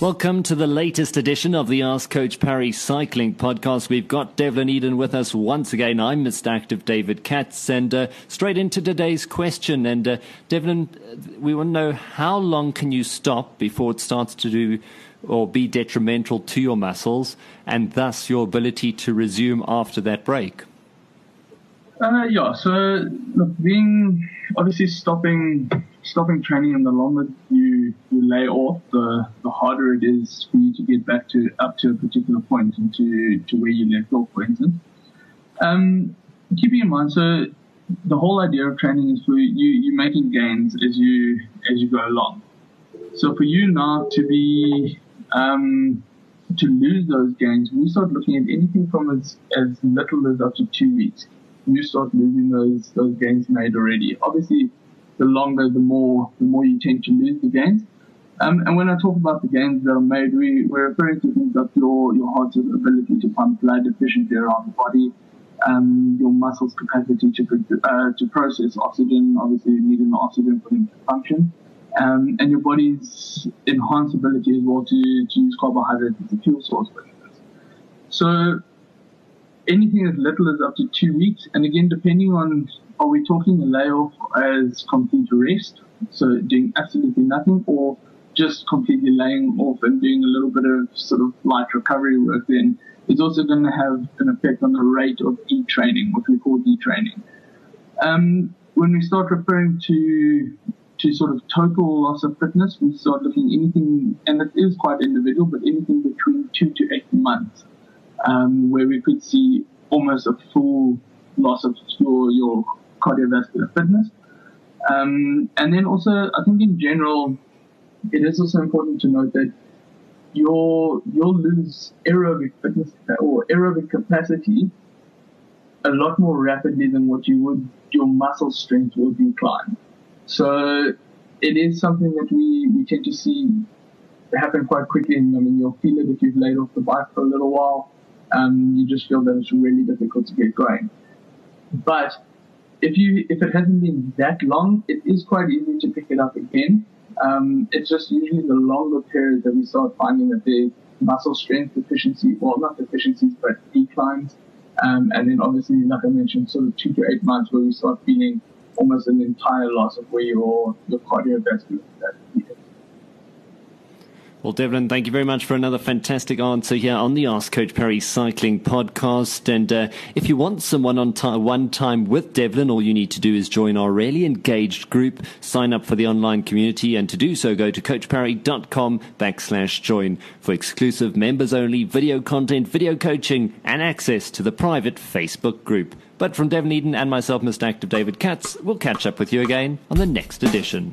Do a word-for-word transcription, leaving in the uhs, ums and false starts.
Welcome to the latest edition of the Ask Coach Parry Cycling podcast. We've got Devlin Eden with us once again. I'm Mister Active David Katz, and uh, straight into today's question. And uh, Devlin, we want to know, how long can you stop before it starts to do or be detrimental to your muscles and thus your ability to resume after that break? Uh, yeah, so being obviously stopping stopping training, and the longer you, you lay off, the, the harder it is for you to get back to up to a particular point and to, to where you left off, for instance. Um, keeping in mind, so the whole idea of training is for you you making gains as you as you go along. So for you now to be Um, to lose those gains, we start looking at anything from as, as little as up to two weeks. You start losing those those gains made already. Obviously, the longer, the more the more you tend to lose the gains. Um, and when I talk about the gains that are made, we, we're referring to things like your, your heart's ability to pump blood efficiently around the body, um, your muscles' capacity to uh, to process oxygen, obviously needing the oxygen for them to function. Um, and your body's enhanced ability as well to, to use carbohydrates as a fuel source. So anything as little as up to two weeks. And again, depending on, are we talking a layoff as complete rest, so doing absolutely nothing, or just completely laying off and doing a little bit of sort of light recovery work, then it's also going to have an effect on the rate of detraining, what we call detraining. Um, when we start referring to to sort of total loss of fitness, we start looking anything, and it is quite individual, but anything between two to eight months, um, where we could see almost a full loss of your, your cardiovascular fitness. Um, and then also, I think in general, it is also important to note that you'll, you'll lose aerobic fitness or aerobic capacity a lot more rapidly than what you would, your muscle strength will decline. So it is something that we, we tend to see happen quite quickly. I mean, you'll feel it if you've laid off the bike for a little while. Um, you just feel that it's really difficult to get going. But if you if it hasn't been that long, it is quite easy to pick it up again. Um, it's just usually the longer period that we start finding that there's muscle strength deficiency, well, not deficiencies, but declines. Um, and then obviously, like I mentioned, sort of two to eight months where we start feeling almost an entire loss of where your, your cardiovascular is. Well, Devlin, thank you very much for another fantastic answer here on the Ask Coach Parry Cycling podcast. And uh, if you want someone on t- one time with Devlin, all you need to do is join our really engaged group, sign up for the online community, and to do so, go to coachparry.com backslash join for exclusive members-only video content, video coaching, and access to the private Facebook group. But from Devlin Eden and myself, Mister Active David Katz, we'll catch up with you again on the next edition.